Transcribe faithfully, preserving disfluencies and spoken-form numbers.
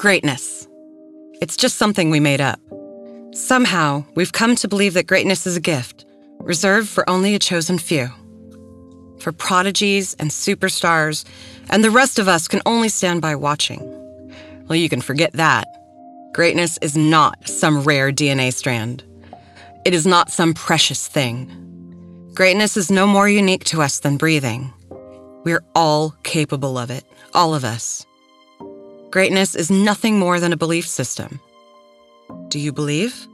Greatness. It's just something we made up. Somehow, we've come to believe that greatness is a gift, reserved for only a chosen few. For prodigies and superstars, and the rest of us can only stand by watching. Well, you can forget that. Greatness is not some rare D N A strand. It is not some precious thing. Greatness is no more unique to us than breathing. We're all capable of it, all of us. Greatness is nothing more than a belief system. Do you believe?